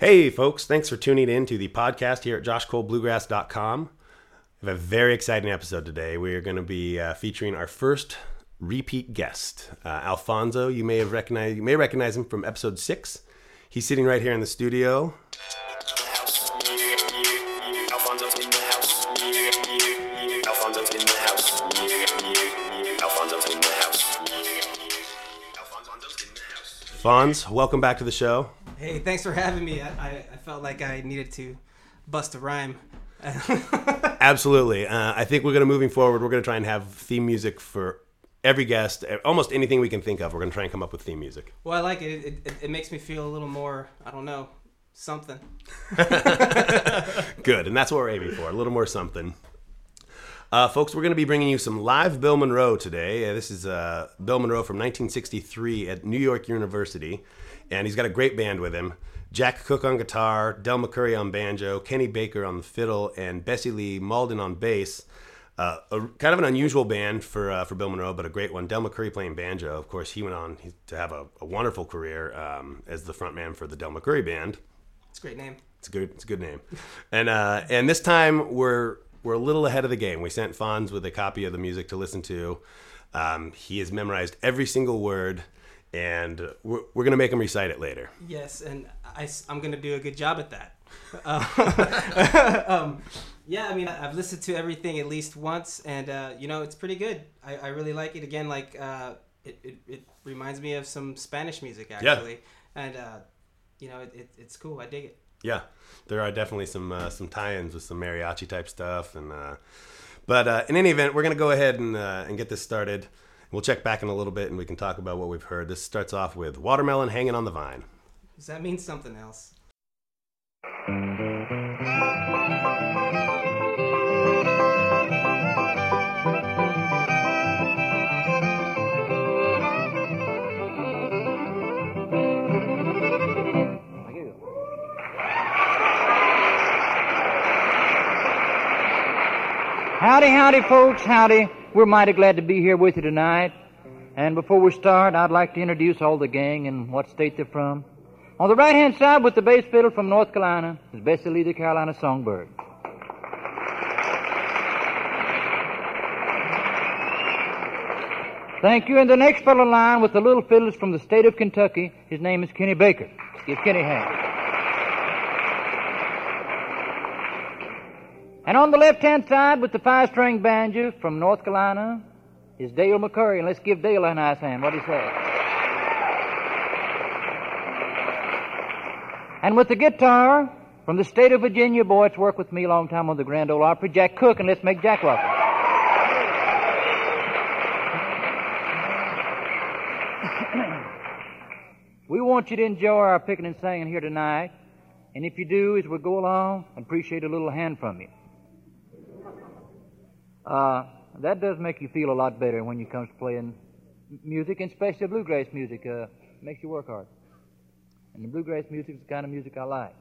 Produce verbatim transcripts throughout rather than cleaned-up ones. Hey folks, thanks for tuning in to the podcast here at josh cole bluegrass dot com. We have a very exciting episode today. We are going to be uh, featuring our first repeat guest, uh, Alfonso. You may have recognized, you may recognize him from episode six. He's sitting right here in the studio. Fons, welcome back to the show. Hey, thanks for having me. I, I, I felt like I needed to bust a rhyme. Absolutely. Uh, I think we're going to, moving forward, we're going to try and have theme music for every guest. Almost anything we can think of, we're going to try and come up with theme music. Well, I like it. It, it, it makes me feel a little more, I don't know, something. Good. And that's what we're aiming for, a little more something. Uh, folks, we're going to be bringing you some live Bill Monroe today. Uh, this is uh, Bill Monroe from nineteen sixty-three at New York University. And he's got a great band with him. Jack Cook on guitar, Del McCoury on banjo, Kenny Baker on the fiddle, and Bessie Lee Malden on bass. Uh, a, kind of an unusual band for uh, for Bill Monroe, but a great one. Del McCoury playing banjo. Of course, he went on to have a, a wonderful career um, as the frontman for the Del McCoury Band. It's a great name. It's a good, it's a good name. and uh, and this time we're we're a little ahead of the game. We sent Fonz with a copy of the music to listen to. Um, he has memorized every single word. And we're, we're going to make them recite it later. Yes, and I, I'm going to do a good job at that. Uh, um, yeah, I mean, I've listened to everything at least once, and, uh, you know, it's pretty good. I, I really like it. Again, like, uh, it, it, it reminds me of some Spanish music, actually. Yeah. And, uh, you know, it, it, it's cool. I dig it. Yeah, there are definitely some uh, some tie-ins with some mariachi-type stuff. and uh, But uh, in any event, we're going to go ahead and uh, and get this started. We'll check back in a little bit, and we can talk about what we've heard. This starts off with Watermelon Hanging on the Vine. Does that mean something else? Howdy, howdy, folks, howdy. We're mighty glad to be here with you tonight. And before we start, I'd like to introduce all the gang and what state they're from. On the right-hand side with the bass fiddle from North Carolina is Bessie Lee, the Carolina Songbird. Thank you. And the next fellow in line with the little fiddles from the state of Kentucky, his name is Kenny Baker. Give Kenny a hand. And on the left-hand side with the five-string banjo from North Carolina is Dale McCurry. And let's give Dale a nice hand. What do you say? And with the guitar from the state of Virginia, boy, it's worked with me a long time on the Grand Ole Opry, Jack Cook. And let's make Jack welcome. We want you to enjoy our picking and singing here tonight. And if you do, as we go along, I appreciate a little hand from you. Uh, that does make you feel a lot better when you come to playing music, and especially bluegrass music. Uh, makes you work hard. And the bluegrass music is the kind of music I like.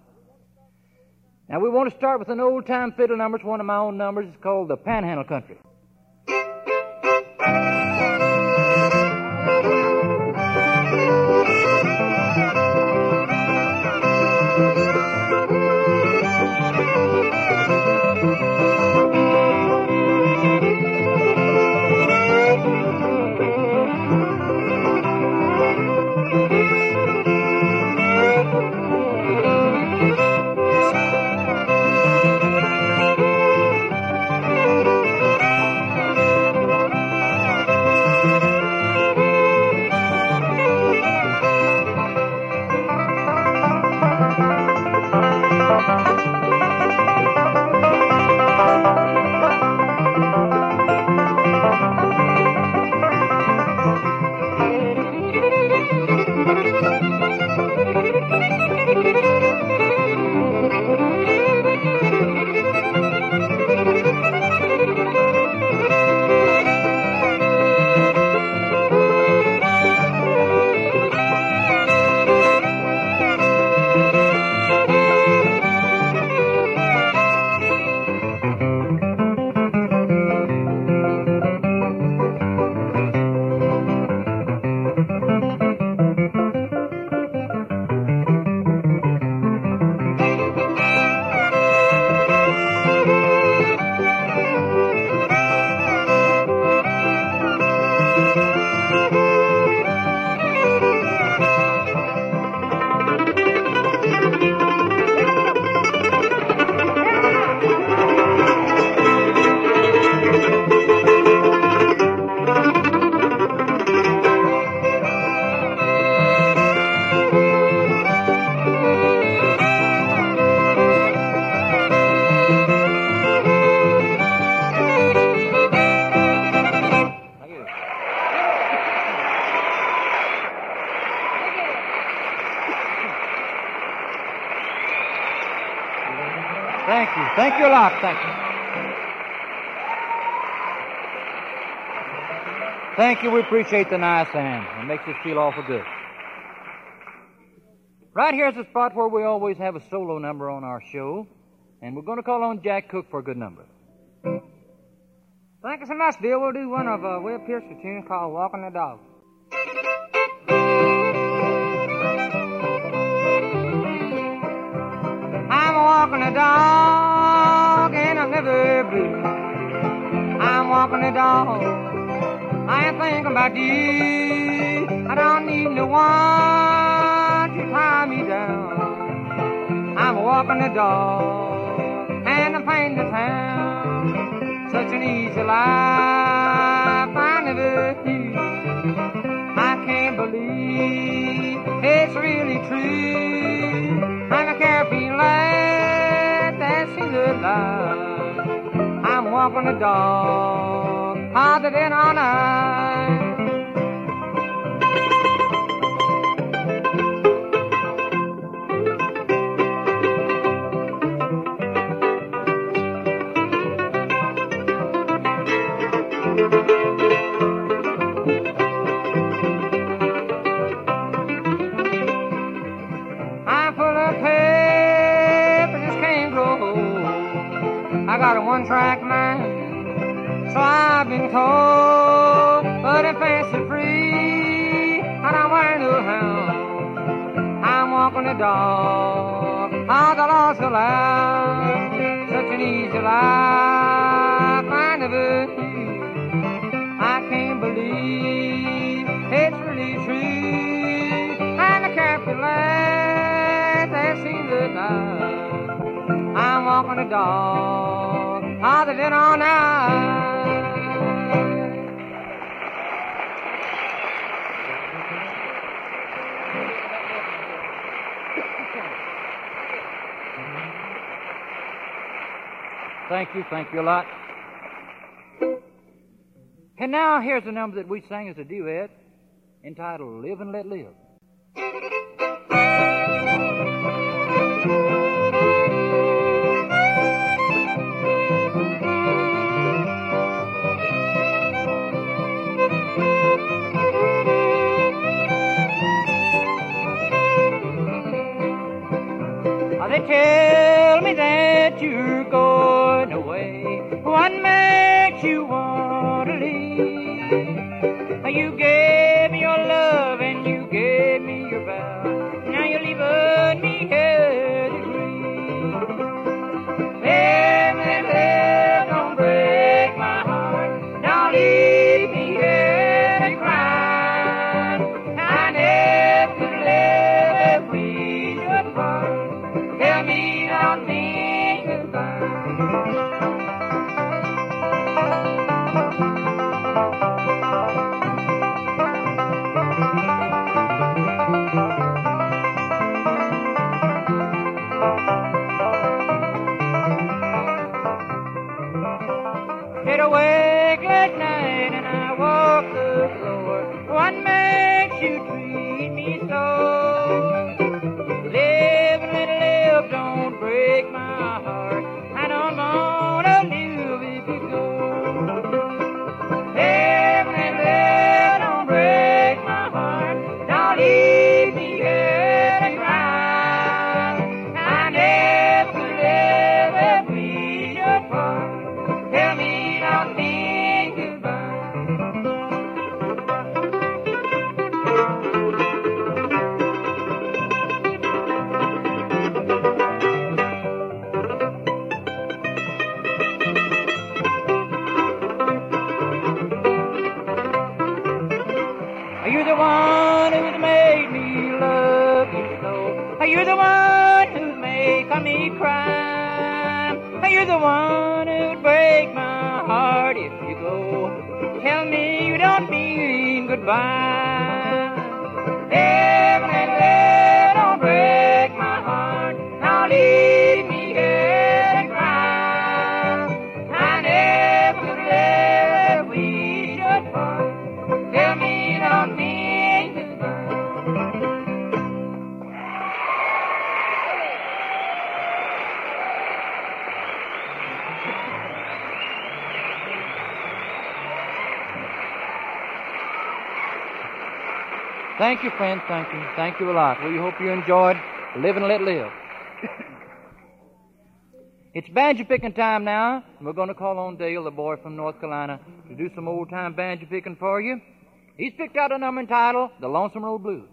Now, we want to start with an old-time fiddle number. It's one of my own numbers. It's called the Panhandle Country. Thank you. Thank you a lot. Thank you. Thank you. We appreciate the nice hand. It makes us feel awful good. Right here's the spot where we always have a solo number on our show, and we're going to call on Jack Cook for a good number. Thank you so much, Bill. We'll do one of uh, Will Pierce's tunes called Walking the Dog. I'm walking the dog in a river blue. I'm walking the dog. I ain't thinking about you. I don't need no one to tie me down. I'm walking the dog and I'm painting the town. Such an easy life I never knew. I can't believe it's really true. I'm a carefree lad that's in the light. I'm walking the dog harder than all night. I got a one-track mind, so I've been told, but I'm fancy free, and I wear no hound. I'm walking the dog, all the laws allow. Such an easy life, I never knew. I can't believe it's really true. I'm a careful lad that's seen the light. I'm walking the dog harder than all night. Thank you, thank you a lot. And now here's the number that we sang as a duet entitled Live and Let Live. They tell me that you're going away. What makes you want to leave? You gave me your love and you gave me your vow. Now you're leaving me here to grieve. Live, live, live, don't break my heart. Don't leave me here to cry. I never could live if we should part. Tell me, I'll mean goodbye. Get awake late night and I walk the floor. What makes you treat me so? Don't break my heart. I don't wanna live if you go. Live, live, live, don't break my heart. Don't leave me here to cry. I never could live if we should part. Tell me, don't think goodbye. You're the one who'd make me cry. You're the one who'd break my heart if you go. Tell me you don't mean goodbye. Live, live, live, don't break my heart. Now leave me here to cry. I never could live if we should part. Tell me you don't mean goodbye. Thank you, friend. Thank you. Thank you a lot. We hope you enjoyed Live and Let Live. It's banjo picking time now, and we're going to call on Dale, the boy from North Carolina, to do some old-time banjo picking for you. He's picked out a number entitled The Lonesome Road Blues.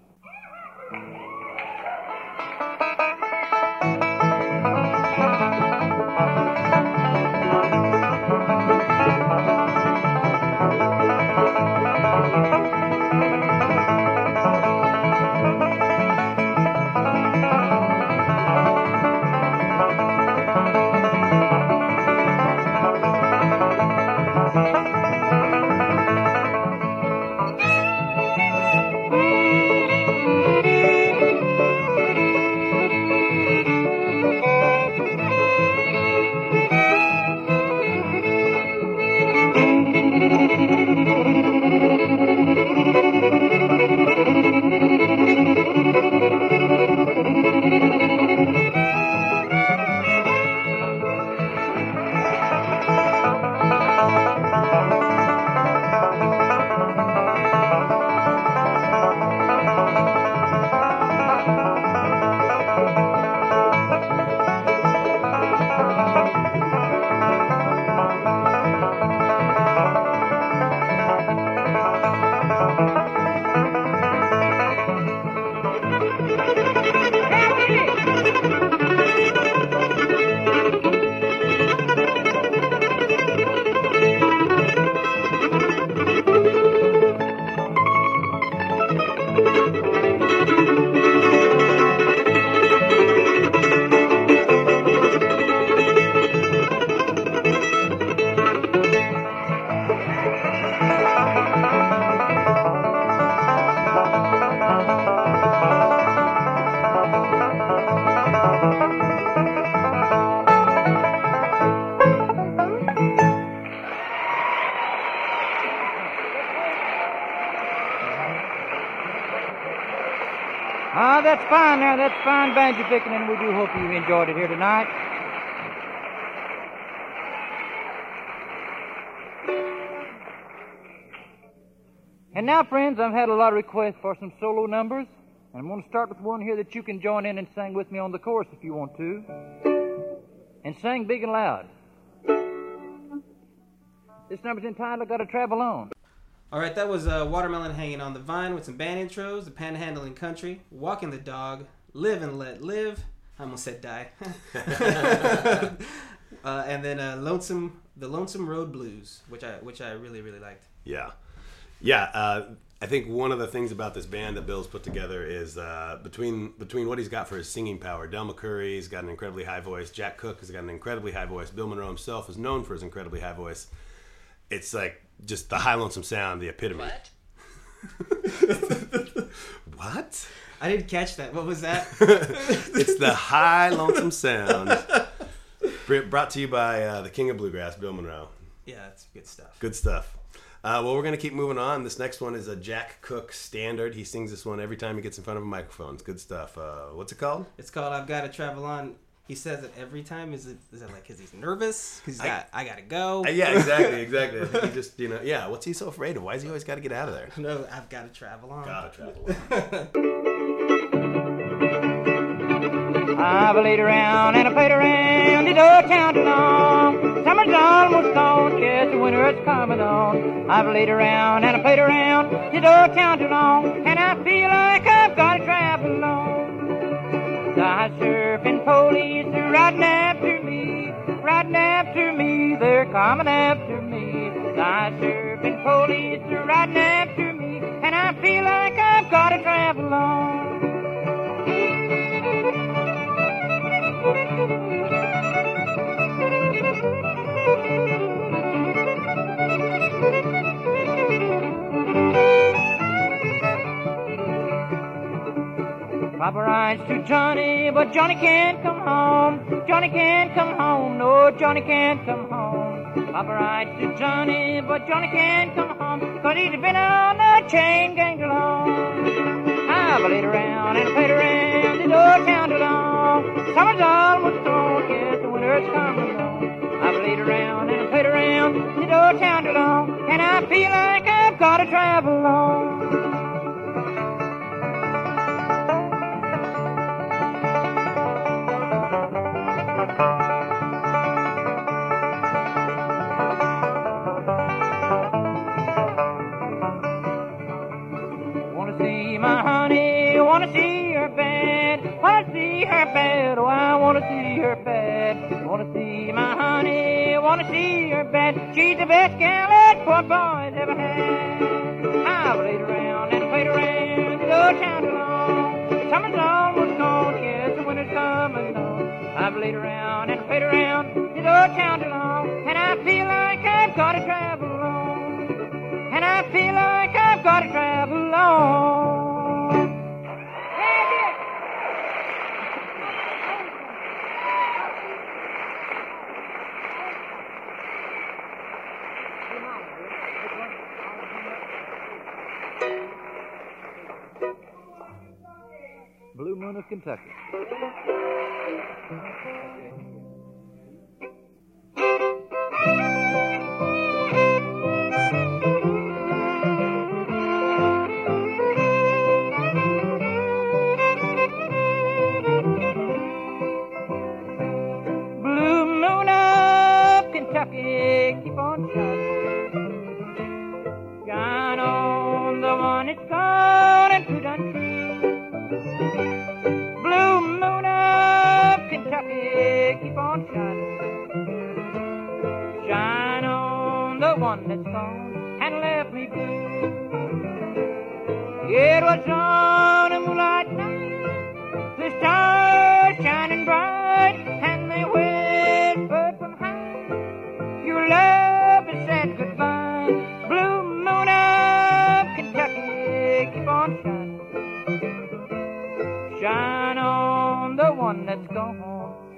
That's fine now. That's fine banjo picking, and we do hope you enjoyed it here tonight. And now, friends, I've had a lot of requests for some solo numbers, and I'm going to start with one here that you can join in and sing with me on the chorus if you want to, and sing big and loud. This number's entitled "I've Got to Travel On." All right, that was uh, Watermelon Hanging on the Vine with some band intros, The Panhandle Country, Walking the Dog, Live and Let Live. I almost said die. uh, and then uh, Lonesome, The Lonesome Road Blues, which I which I really, really liked. Yeah. Yeah, uh, I think one of the things about this band that Bill's put together is uh, between between what he's got for his singing power, Del McCoury's got an incredibly high voice, Jack Cook has got an incredibly high voice, Bill Monroe himself is known for his incredibly high voice. It's like, just the high lonesome sound, the epitome. What? What? I didn't catch that. What was that? It's the high lonesome sound. Brought to you by uh, the King of Bluegrass, Bill Monroe. Yeah, it's good stuff. Good stuff. Uh, well, we're going to keep moving on. This next one is a Jack Cook standard. He sings this one every time he gets in front of a microphone. It's good stuff. Uh, what's it called? It's called I've Got to Travel On. He says it every time. Is it is it like because he's nervous? Because he's got, I, I gotta go. Yeah, exactly, exactly. I think he just, you know, yeah. What's he so afraid of? Why has he always got to get out of there? No, I've got to travel on. Got to travel on. I've laid around and I played around, you know, counting on. Summer's almost gone, yes, the winter is coming on. I've laid around and I played around, you know, counting on, and I feel like I've got to travel on. The surfing police are riding after me, riding after me, they're coming after me. The surfing police are riding after me, and I feel like I've got to travel on. Papa rides to Johnny, but Johnny can't come home. Johnny can't come home, no, Johnny can't come home. Papa rides to Johnny, but Johnny can't come home, 'cause he's been on the chain gang alone. I've laid around and played around, the door counted on. Summer's almost gone, yes, the winter's coming on. I've laid around and played around, the door counted on, and I feel like I've got to travel on. my honey. Wanna see her bed, wanna see her bed. Oh, I wanna see her bed. Wanna see my honey, wanna see her bed. She's the best gal that poor boys ever had. I played around and played around, go town along. Summer's almost gone, yes, the winter's coming on. I played around and played around, this old town along, and I feel like I've got to travel on, and I feel like I've got to travel on. Blue Moon of Kentucky. Blue Moon of Kentucky, keep on shining. Shine on the one that's gone and put on tree. Blue moon of Kentucky, keep on shining. Shine on the one that's gone and left me blue. It was on a moonlight night, the stars shining bright, and they whispered from high, your love has said goodbye. Blue moon of Kentucky, keep on shining. Shine on the one that's gone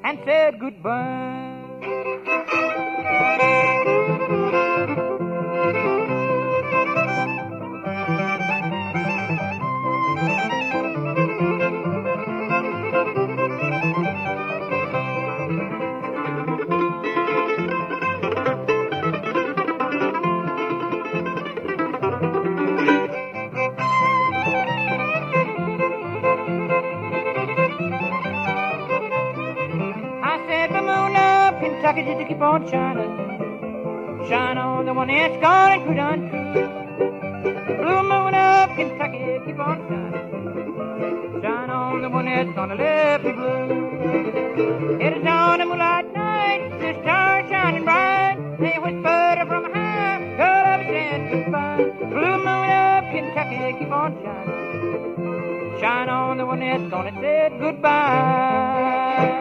and said goodbye. Just to keep on shining, shine on the one that's gone and put on true. Blue moon of Kentucky, keep on shining, shine on the one that's gonna live the blue. It is on a moonlight night, the stars shining bright, they whispered from high, girl, I've said goodbye. Blue moon of Kentucky, keep on shining, shine on the one that's gonna say goodbye.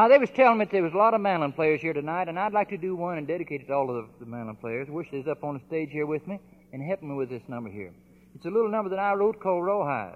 Uh, they was telling me that there was a lot of mandolin players here tonight, and I'd like to do one and dedicate it to all of the, the mandolin players. I wish they was up on the stage here with me and help me with this number here. It's a little number that I wrote called Rawhide.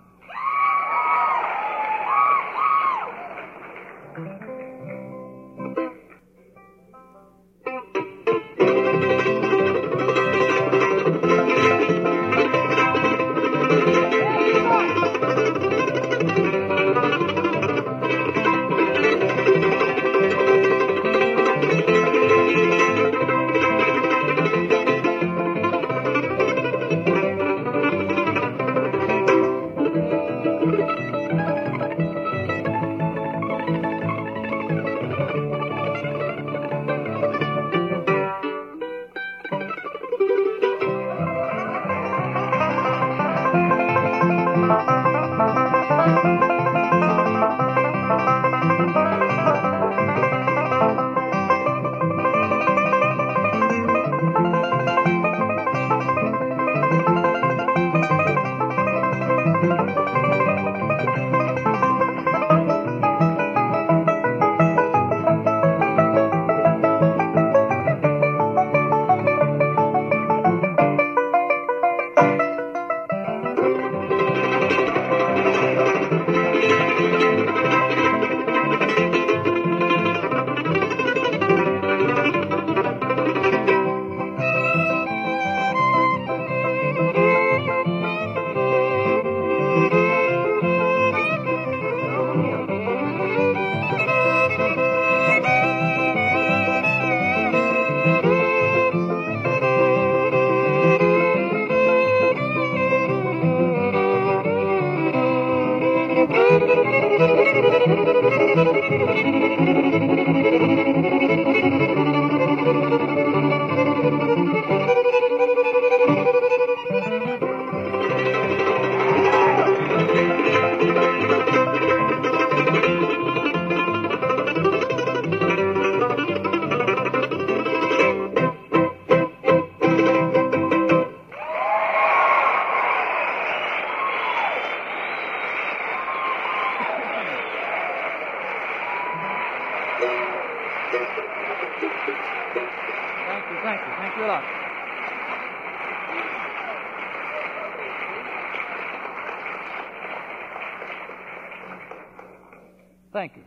Thank you.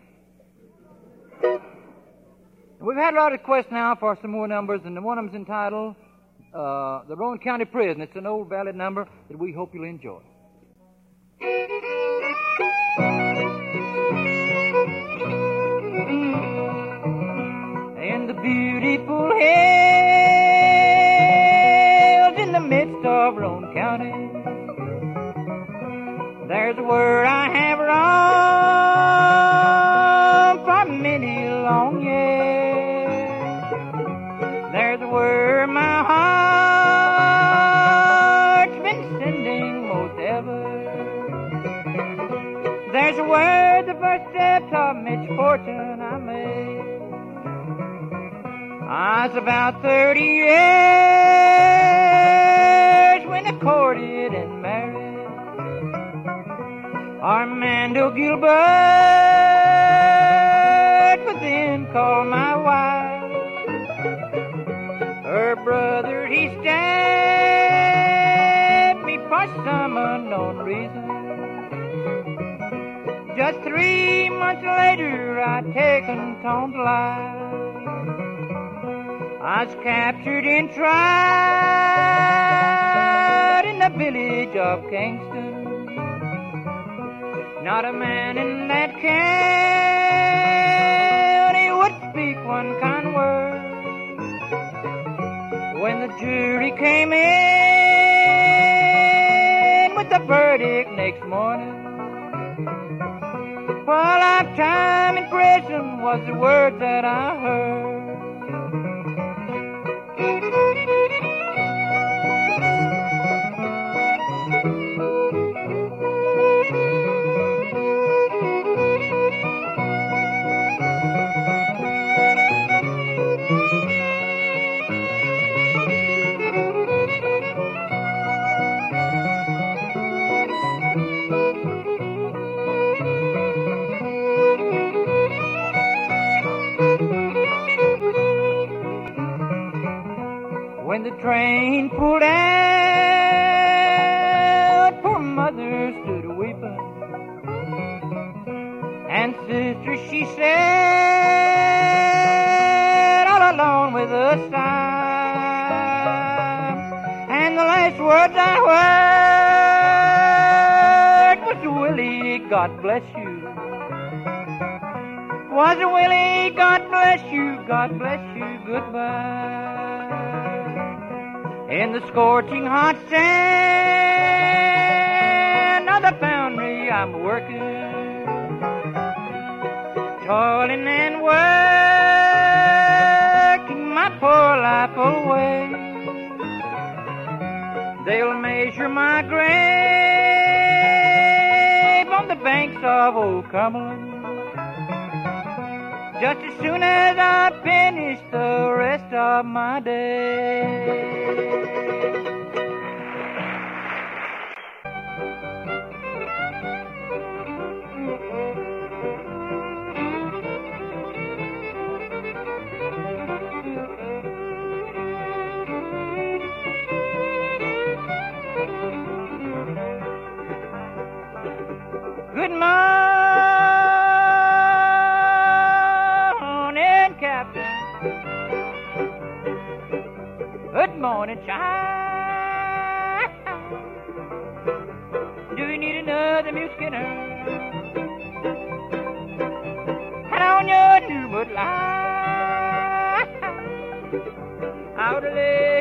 We've had a lot of requests now for some more numbers, and the one of them's entitled uh, The Rowan County Prison. It's an old ballad number that we hope you'll enjoy. In the beautiful hills in the midst of Rowan County, there's a word I have wrong many long years. There's where my heart's been sending most ever. There's where the first steps of misfortune I made. I was about thirty years when I courted and married Armando Gilbert, called my wife. Her brother, he stabbed me for some unknown reason. Just three months later, I'd taken Tom's life. I was captured and tried in the village of Kingston. Not a man in that camp one kind word. When the jury came in with the verdict next morning, for a lifetime in prison was the word that I heard. When the train pulled out, poor mother stood a-weeping, and sister, she said, all alone with a sigh, and the last words I heard was, Willie, God bless you. Was Willie, God bless you, God bless you, goodbye. In the scorching hot sand of the foundry I'm working, toiling and working my poor life away. They'll measure my grave on the banks of old Cumberland, just as soon as I finish the rest of my day. Morning, child. Do you need another mule skinner? Had on your new boot line. Out of there.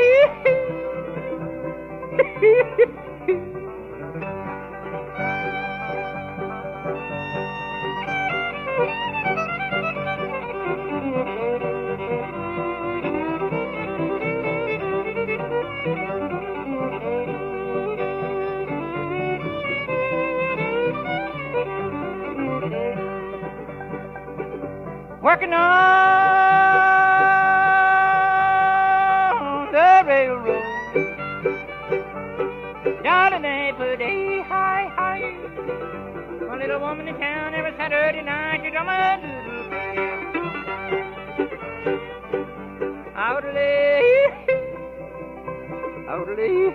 Working on the railroad, darling, they put a high, high. One little woman in town every Saturday night, she drum a doodle bell. Oddly, oddly.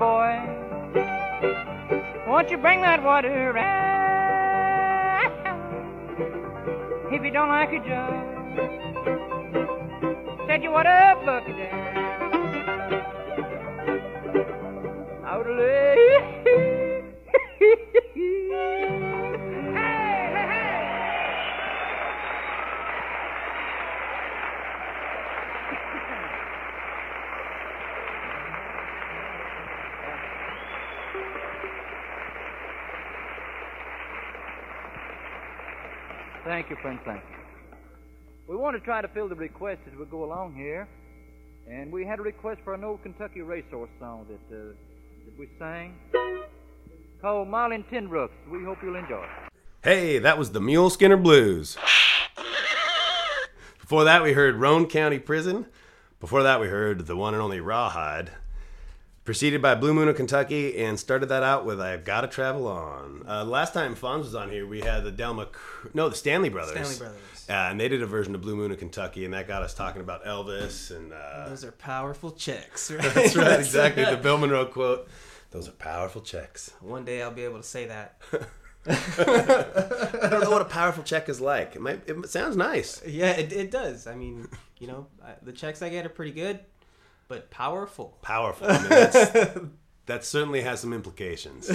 Boy, won't you bring that water round? If you don't like it, jug, set your water bucket down. Out of the hey, hey, hey. Thank you, friend. Thank you. We want to try to fill the request as we go along here. And we had a request for an old Kentucky racehorse song that, uh, that we sang called Molly and Tenbrooks. We hope you'll enjoy it. Hey, that was the Mule Skinner Blues. Before that, we heard Rowan County Prison. Before that, we heard the one and only Rawhide. Preceded by Blue Moon of Kentucky, and started that out with I've Got to Travel On. Uh, last time Fonz was on here, we had the Del McCoury, no, the Stanley Brothers. Stanley Brothers. Uh, and they did a version of Blue Moon of Kentucky, and that got us talking about Elvis. And uh, those are powerful checks, right? That's right, exactly. The Bill Monroe quote, those are powerful checks. One day I'll be able to say that. I don't know what a powerful check is like. It might. It sounds nice. Yeah, it, it does. I mean, you know, I, the checks I get are pretty good. But powerful. Powerful. I mean, that's, that certainly has some implications.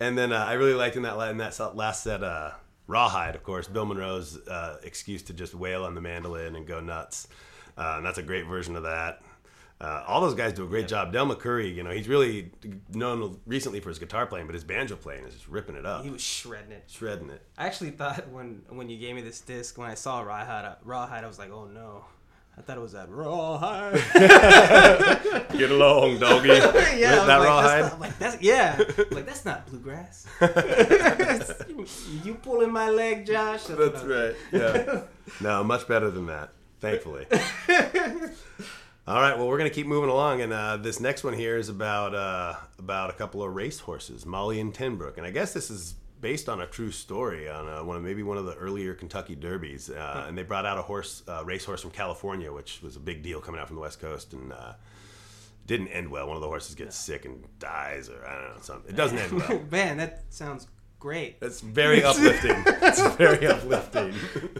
And then uh, I really liked in that, in that last set, uh, Rawhide, of course, Bill Monroe's uh, excuse to just wail on the mandolin and go nuts. Uh, and that's a great version of that. Uh, all those guys do a great yeah. job. Del McCoury, you know, he's really known recently for his guitar playing, but his banjo playing is just ripping it up. He was shredding it. Shredding it. I actually thought when, when you gave me this disc, when I saw Rawhide, I, Rawhide, I was like, oh no. I thought it was that Rawhide. Get along, doggy. Yeah, that like, Rawhide. That's not, like, that's, yeah, like that's not bluegrass. you, you pulling my leg, Josh? That's, that's right. Yeah. No, much better than that, thankfully. All right. Well, we're gonna keep moving along, and uh, this next one here is about uh, about a couple of race horses, Molly and Tenbrook, and I guess this is based on a true story on a, one of, maybe one of the earlier Kentucky derbies, uh, huh. and they brought out a horse, uh, racehorse from California, which was a big deal coming out from the West Coast, and uh, didn't end well. One of the horses gets yeah. sick and dies, or I don't know something. It doesn't end well. Man, that sounds great. That's very uplifting. It's very uplifting.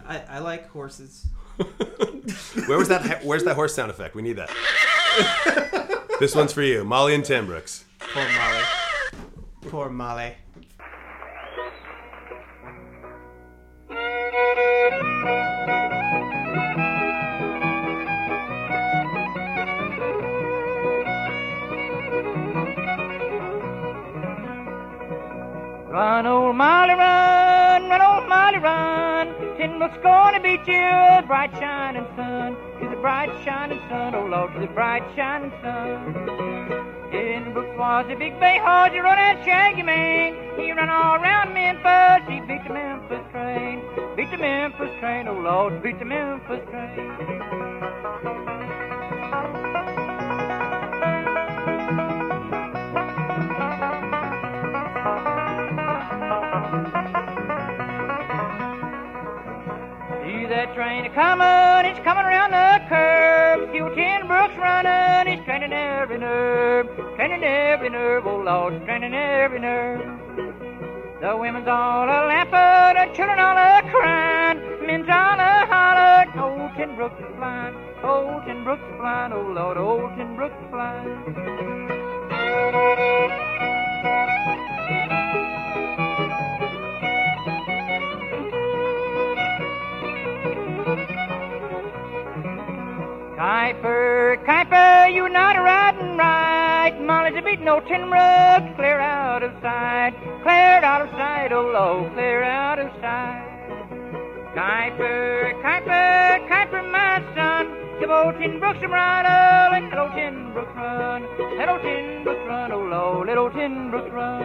I, I like horses. Where was that? Where's that horse sound effect? We need that. This one's for you, Molly and Tenbrooks. Poor Molly. Poor Molly. Run, old Molly, run, run, old Molly, run. Tenbrooks gonna beat you, the bright shining sun. To the bright shining sun, oh Lord, to the bright shining sun. Tenbrooks was a big bay horse, he run that shaggy man. He ran all around Memphis, he beat the Memphis train. Beat the Memphis train, oh Lord, beat the Memphis train. That train a comin', it's comin' around the curve. Few Tenbrooks runnin', it's training every nerve. Training every nerve, oh Lord, training every nerve. The women's all a laughin', the children all a cryin', men's all a hollering, old Tenbrooks is blind, old Tenbrooks is blind, oh Lord, old Tenbrooks is blind. Kuiper, Kuiper, you're not riding right. Molly's a beating old Tenbrooks, clear out of sight, clear out of sight, oh Lord, clear out of sight. Kuiper, Kuiper, Kuiper, my son, give old Tenbrooks some rattle and let old Tenbrooks run, let old Tenbrooks run, oh Lord, let old Tenbrooks run.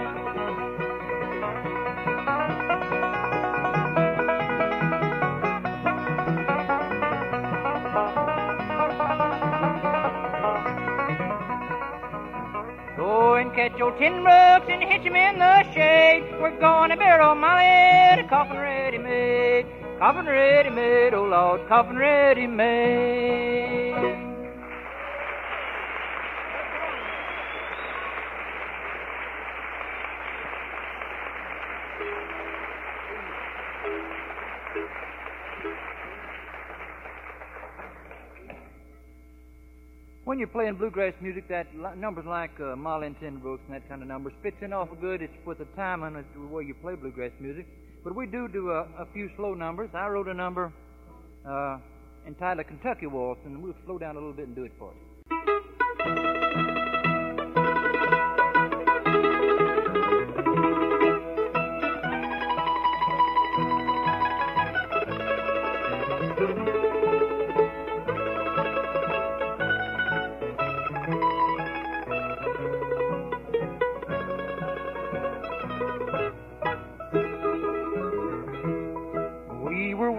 Catch old Tenbrooks and hitch him in the shade. We're going to bury old Molly, the coffin ready-made, coffin ready-made, oh Lord, coffin ready-made. When you're playing bluegrass music, that numbers like uh, Molly and Tenbrooks and that kind of numbers fits in awful good. It's with the time and the way you play bluegrass music. But we do do a, a few slow numbers. I wrote a number uh, entitled Kentucky Waltz, and we'll slow down a little bit and do it for you.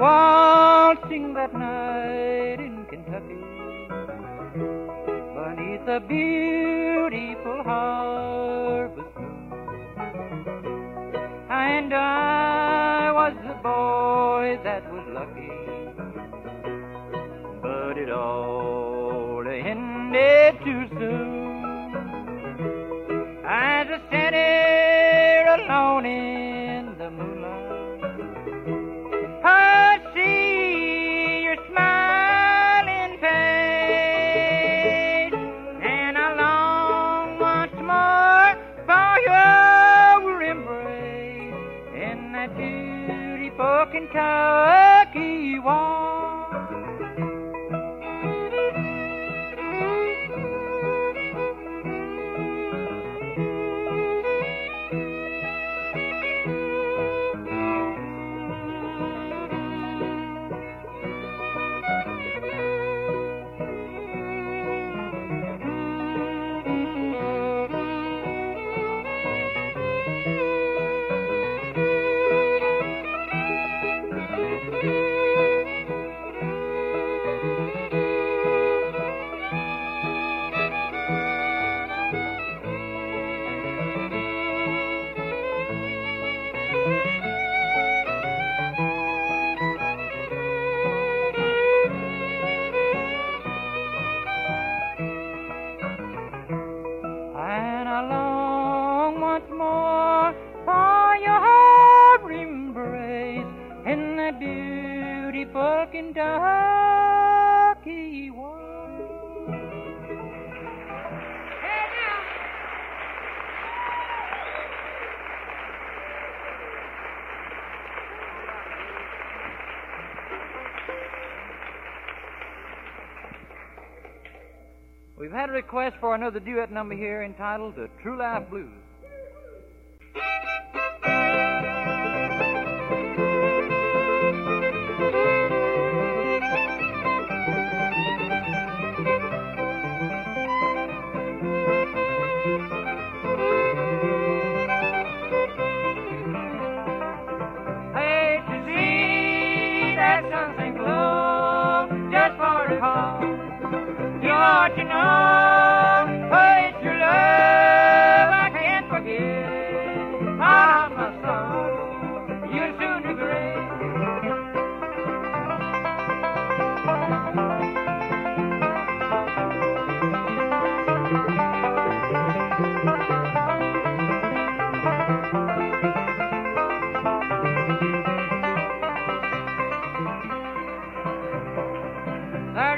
Waltzing that night in Kentucky, beneath the beautiful harvest moon, and I was the boy that was lucky, but it all ended too soon. As I sat here alone in the moonlight, I see your smiling face, and I long once more for your embrace in that beautiful Kentucky walk. We've had a request for another duet number here entitled The True Life Blues.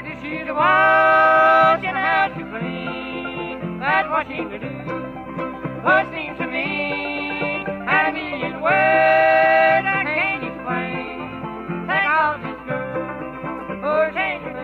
pretty she to watch and how to clean. That's what she could do. But it seems to me, had a million words I can't explain. Thank all this girl for changing me.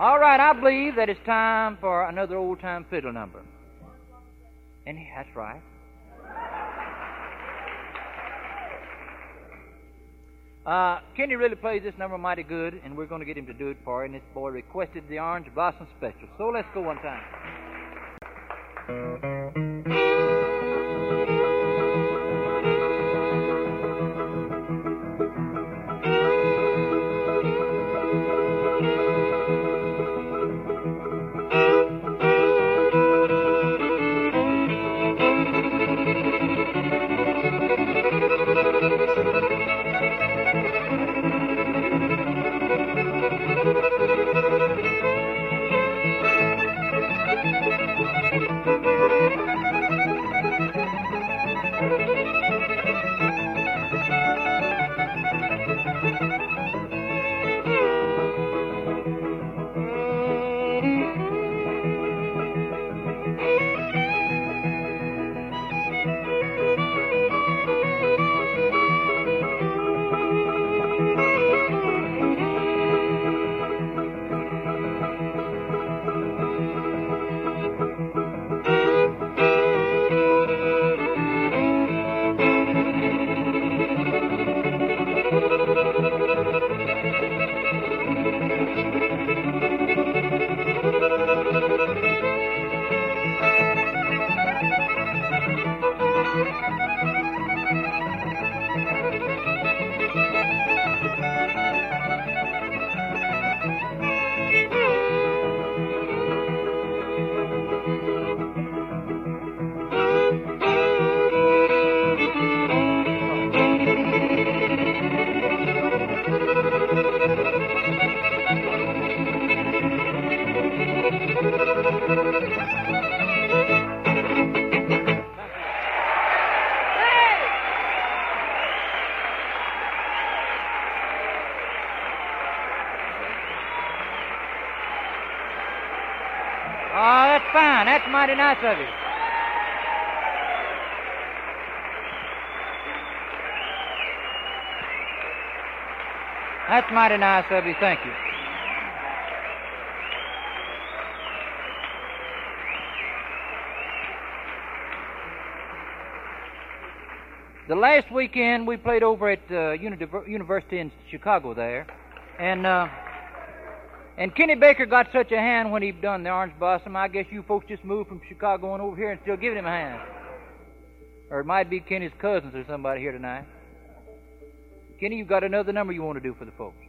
All right, I believe that it's time for another old-time fiddle number. And that's right. Uh, Kenny really plays this number mighty good, and we're going to get him to do it for you. And this boy requested the Orange Blossom Special. So let's go one time. That's mighty nice of you. That's mighty nice of you. Thank you. The last weekend we played over at uh, Unidiver- University in Chicago there, and. Uh, And Kenny Baker got such a hand when he'd done the Orange Blossom, I guess you folks just moved from Chicago on over here and still giving him a hand. Or it might be Kenny's cousins or somebody here tonight. Kenny, you've got another number you want to do for the folks.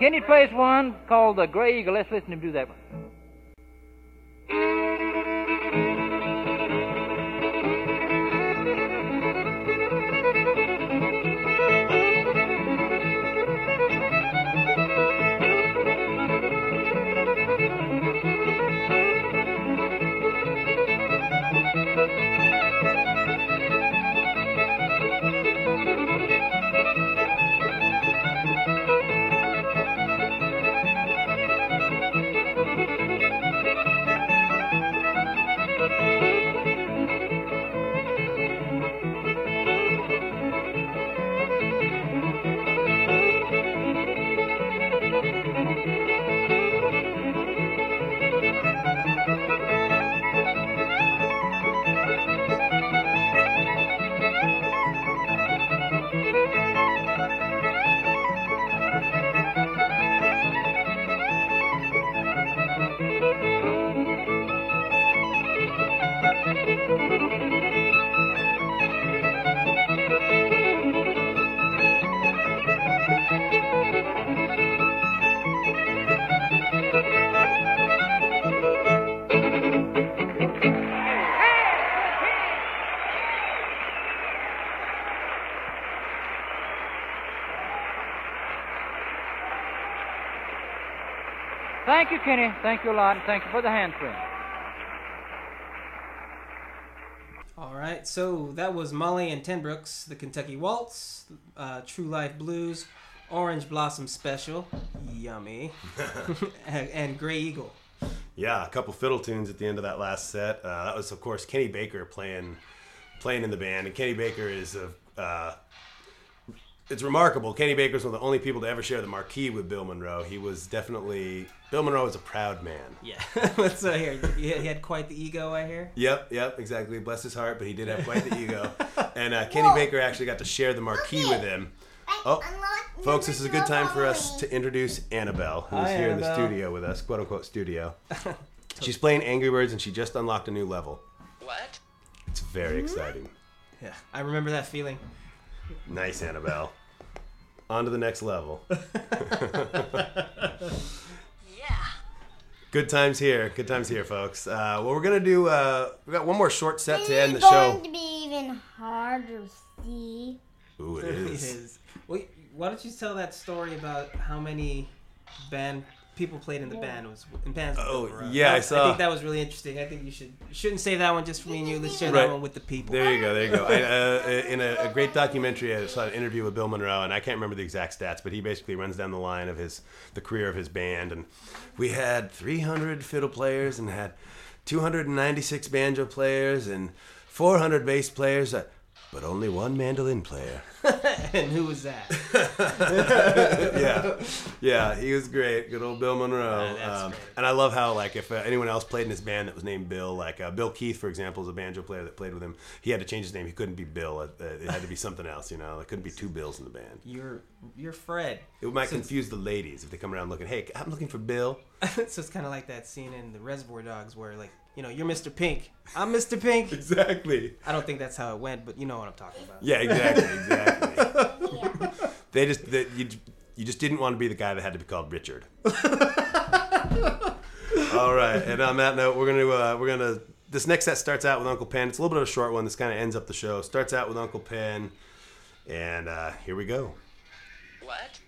Kenny plays one called The Gray Eagle. Let's listen to him do that one. Thank you. Thank you, Kenny. Thank you a lot, and thank you for the handprint. All right, so that was Molly and Tenbrooks, the Kentucky Waltz, uh, True Life Blues, Orange Blossom Special, yummy, and, and Gray Eagle. Yeah, a couple fiddle tunes at the end of that last set. Uh, that was, of course, Kenny Baker playing playing in the band, and Kenny Baker is a... Uh, It's remarkable. Kenny Baker's one of the only people to ever share the marquee with Bill Monroe. He was definitely... Bill Monroe was a proud man. Yeah. What's up here? He had quite the ego, I hear? Yep, yep, exactly. Bless his heart, but he did have quite the ego. And uh, Kenny Whoa. Baker actually got to share the marquee with him. Oh, folks, this is a good time for us to introduce Annabelle, who's Hi, here Annabelle. in the studio with us, quote-unquote studio. She's playing Angry Birds, and she just unlocked a new level. What? It's very mm-hmm. exciting. Yeah, I remember that feeling. Nice, Annabelle. On to the next level. Yeah. Good times here. Good times here, folks. Uh, well, we're going to do, uh, we got one more short set this to end the show. It's going to be even harder, see? Ooh, it is. It is. Well, why don't you tell that story about how many band people played in the band? Was in bands. Oh, yeah, I saw. I think that was really interesting. I think you should, shouldn't say that one just for me and you. Let's share right. that one with the people. There you go, there you go. I, uh, in a, a great documentary, I saw an interview with Bill Monroe, and I can't remember the exact stats, but he basically runs down the line of his, the career of his band. And we had three hundred fiddle players and had two hundred ninety-six banjo players and four hundred bass players. Uh, But only one mandolin player. And who was that? yeah. Yeah, he was great. Good old Bill Monroe. Uh, um, and I love how, like, if uh, anyone else played in his band that was named Bill, like uh, Bill Keith, for example, is a banjo player that played with him. He had to change his name. He couldn't be Bill. Uh, it had to be something else, you know? There couldn't be two Bills in the band. You're you're Fred. It might so confuse the ladies if they come around looking, hey, I'm looking for Bill. So it's kind of like that scene in The Reservoir Dogs where, like, you know, you're Mister Pink. I'm Mister Pink. Exactly. I don't think that's how it went, but you know what I'm talking about. Yeah, exactly, exactly. Yeah. They just they, you you just didn't want to be the guy that had to be called Richard. All right, and on that note, we're gonna uh, we're gonna this next set starts out with Uncle Pen. It's a little bit of a short one. This kind of ends up the show. Starts out with Uncle Pen, and uh, here we go. What?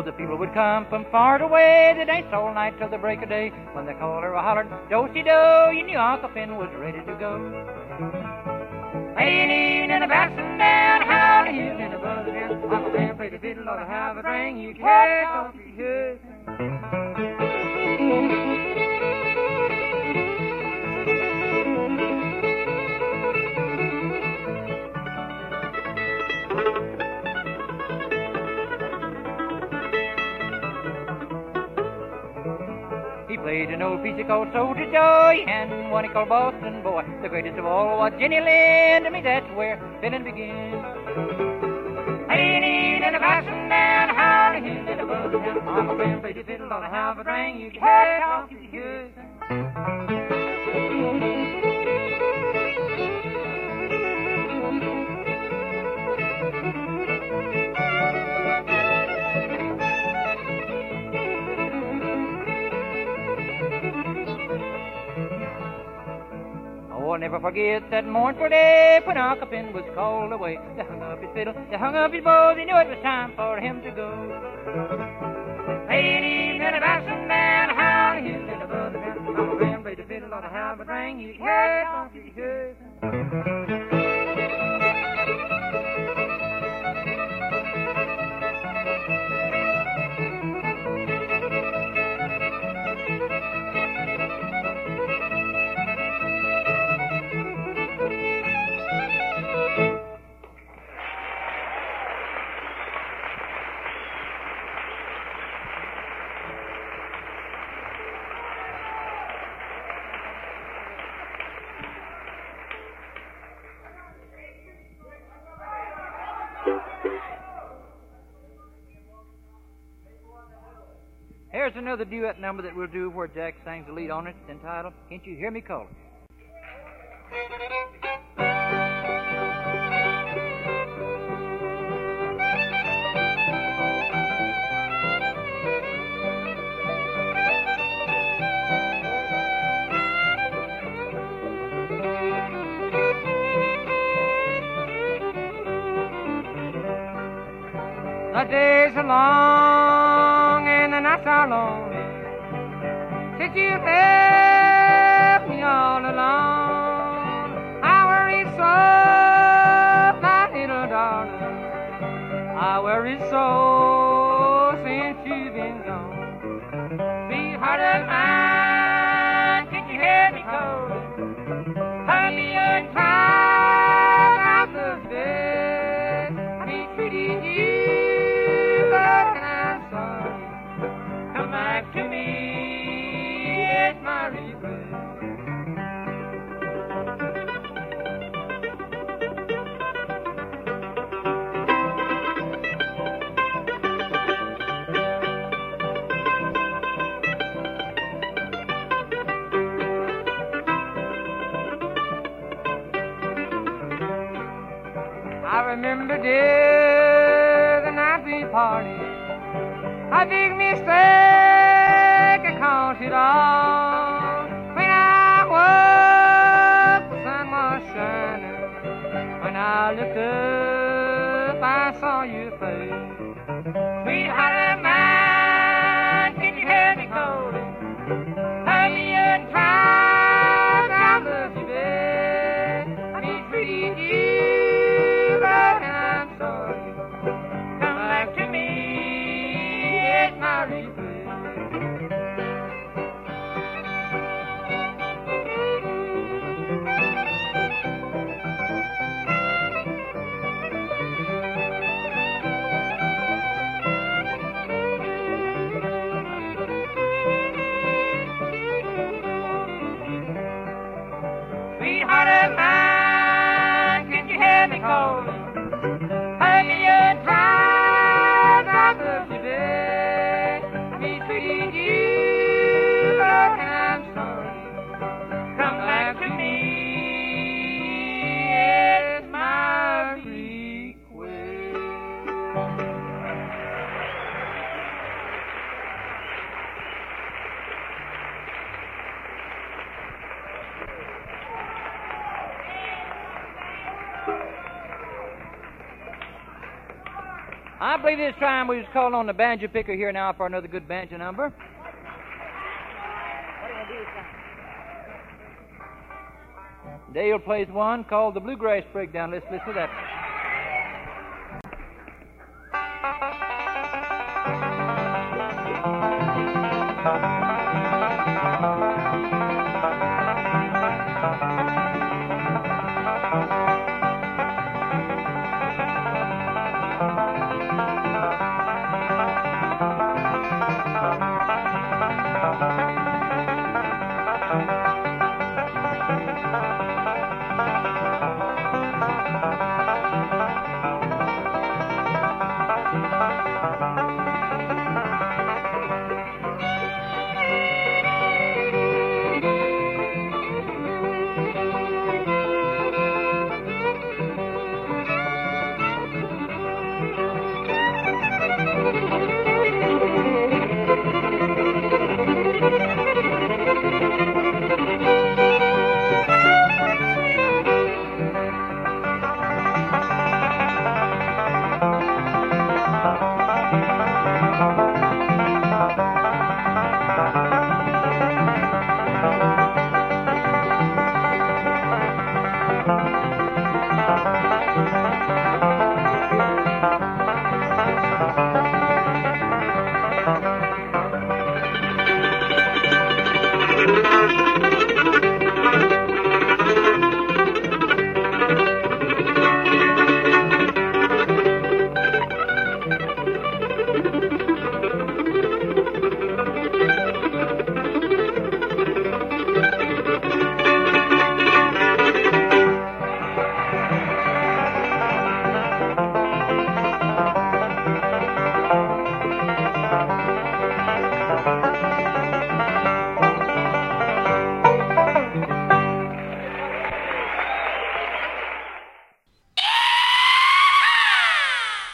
The people would come from far and away to dance all night till the break of day. When the caller hollered, do-si-do, you knew Uncle Pen was ready to go. Leaning and a bouncing down, how do you and a buzzing down? Uncle Pen played the fiddle or the how the thing you can't off your head. Played an old piece he called Soldier's Joy and one he called Boston Boy. The greatest of all was Jenny Lind. To me, that's where feeling begins. Leaning and a bouncing down, howling and a buzzing down. Uncle Pen played the fiddle on a half a ring. You can hear it off your ears. I'll never forget that mournful day when Uncle Pen was called away. They hung up his fiddle, they hung up his bow, they knew it was time for him to go. Ladies and a bouncing man, howling his little brother down. Uncle Pen played the fiddle on a halberd ring, you can hear it off your head. Here's another duet number that we'll do where Jack sings the lead on it. It's entitled, Can't You Hear Me Calling? days are long and the nights are long since you've left me all alone. I worry so, my little darling, I worry so since you've been gone. Sweetheart of mine, can you hear me calling? Honey, you're tired of the best I've been treating you, but I'm sorry. Come back to me, it's my regret. I remember, dear, the night we parted. A big mistake accounted all. When I woke, the sun was shining. When I looked up, I saw your face. Sweetheart of mine, did you hear me calling? Honey, you're proud, I love you best. I've been treating you. Sweetheart of mine, can you hear me calling? Honey, you're proud, I love you best. I've been treating you, but I'm sorry. Come back to me, it's my request. I believe this time we just called on the banjo picker here now for another good banjo number. What do you do? Dale plays one called the Bluegrass Breakdown. Let's listen to that.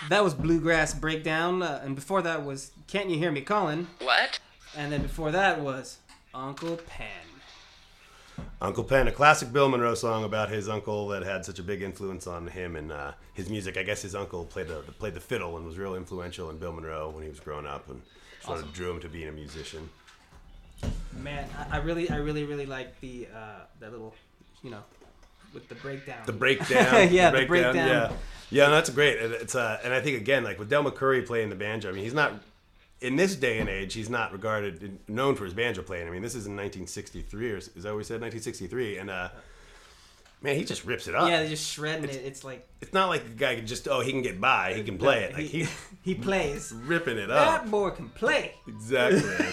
That was Bluegrass Breakdown, uh, and before that was Can't You Hear Me Calling? What? And then before that was Uncle Pen. Uncle Pen, a classic Bill Monroe song about his uncle that had such a big influence on him and uh, his music. I guess his uncle played the played the fiddle and was real influential in Bill Monroe when he was growing up, and sort awesome. of drew him to being a musician. Man, I, I really, I really, really like the uh, that little, you know, with the breakdown. The breakdown. yeah, the breakdown. The breakdown. Yeah, yeah, no, that's great. It's uh, and I think again, like with Del McCoury playing the banjo. I mean, he's not. In this day and age, he's not regarded, known for his banjo playing. I mean, this is in nineteen sixty-three, or is that what we said? nineteen sixty-three, and uh, man, he just rips it up. Yeah, they're just shredding it's, it. It's like it's not like the guy can just oh he can get by, he can play it. Like he he, he plays ripping it up. That boy can play. Exactly.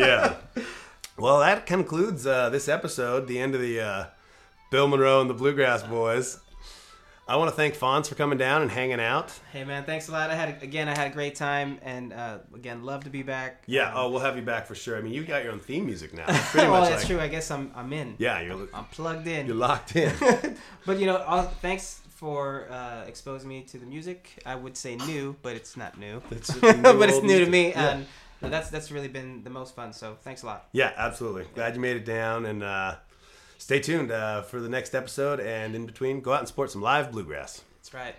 yeah. Well, that concludes uh, this episode. The end of the uh, Bill Monroe and the Bluegrass Boys. I want to thank Fonz for coming down and hanging out. Hey man, thanks a lot. I had again, I had a great time, and uh, again, love to be back. Yeah, um, oh, we'll have you back for sure. I mean, you got your own theme music now. It's pretty well, much that's like, true. I guess I'm I'm in. Yeah, you're. I'm, I'm plugged in. You're locked in. But you know, I'll, thanks for uh, exposing me to the music. I would say new, but it's not new. It's new but it's new music. To me, yeah. and no, that's that's really been the most fun. So thanks a lot. Yeah, absolutely. Glad you made it down, and. Uh, Stay tuned uh, for the next episode, and in between, go out and support some live bluegrass. That's right.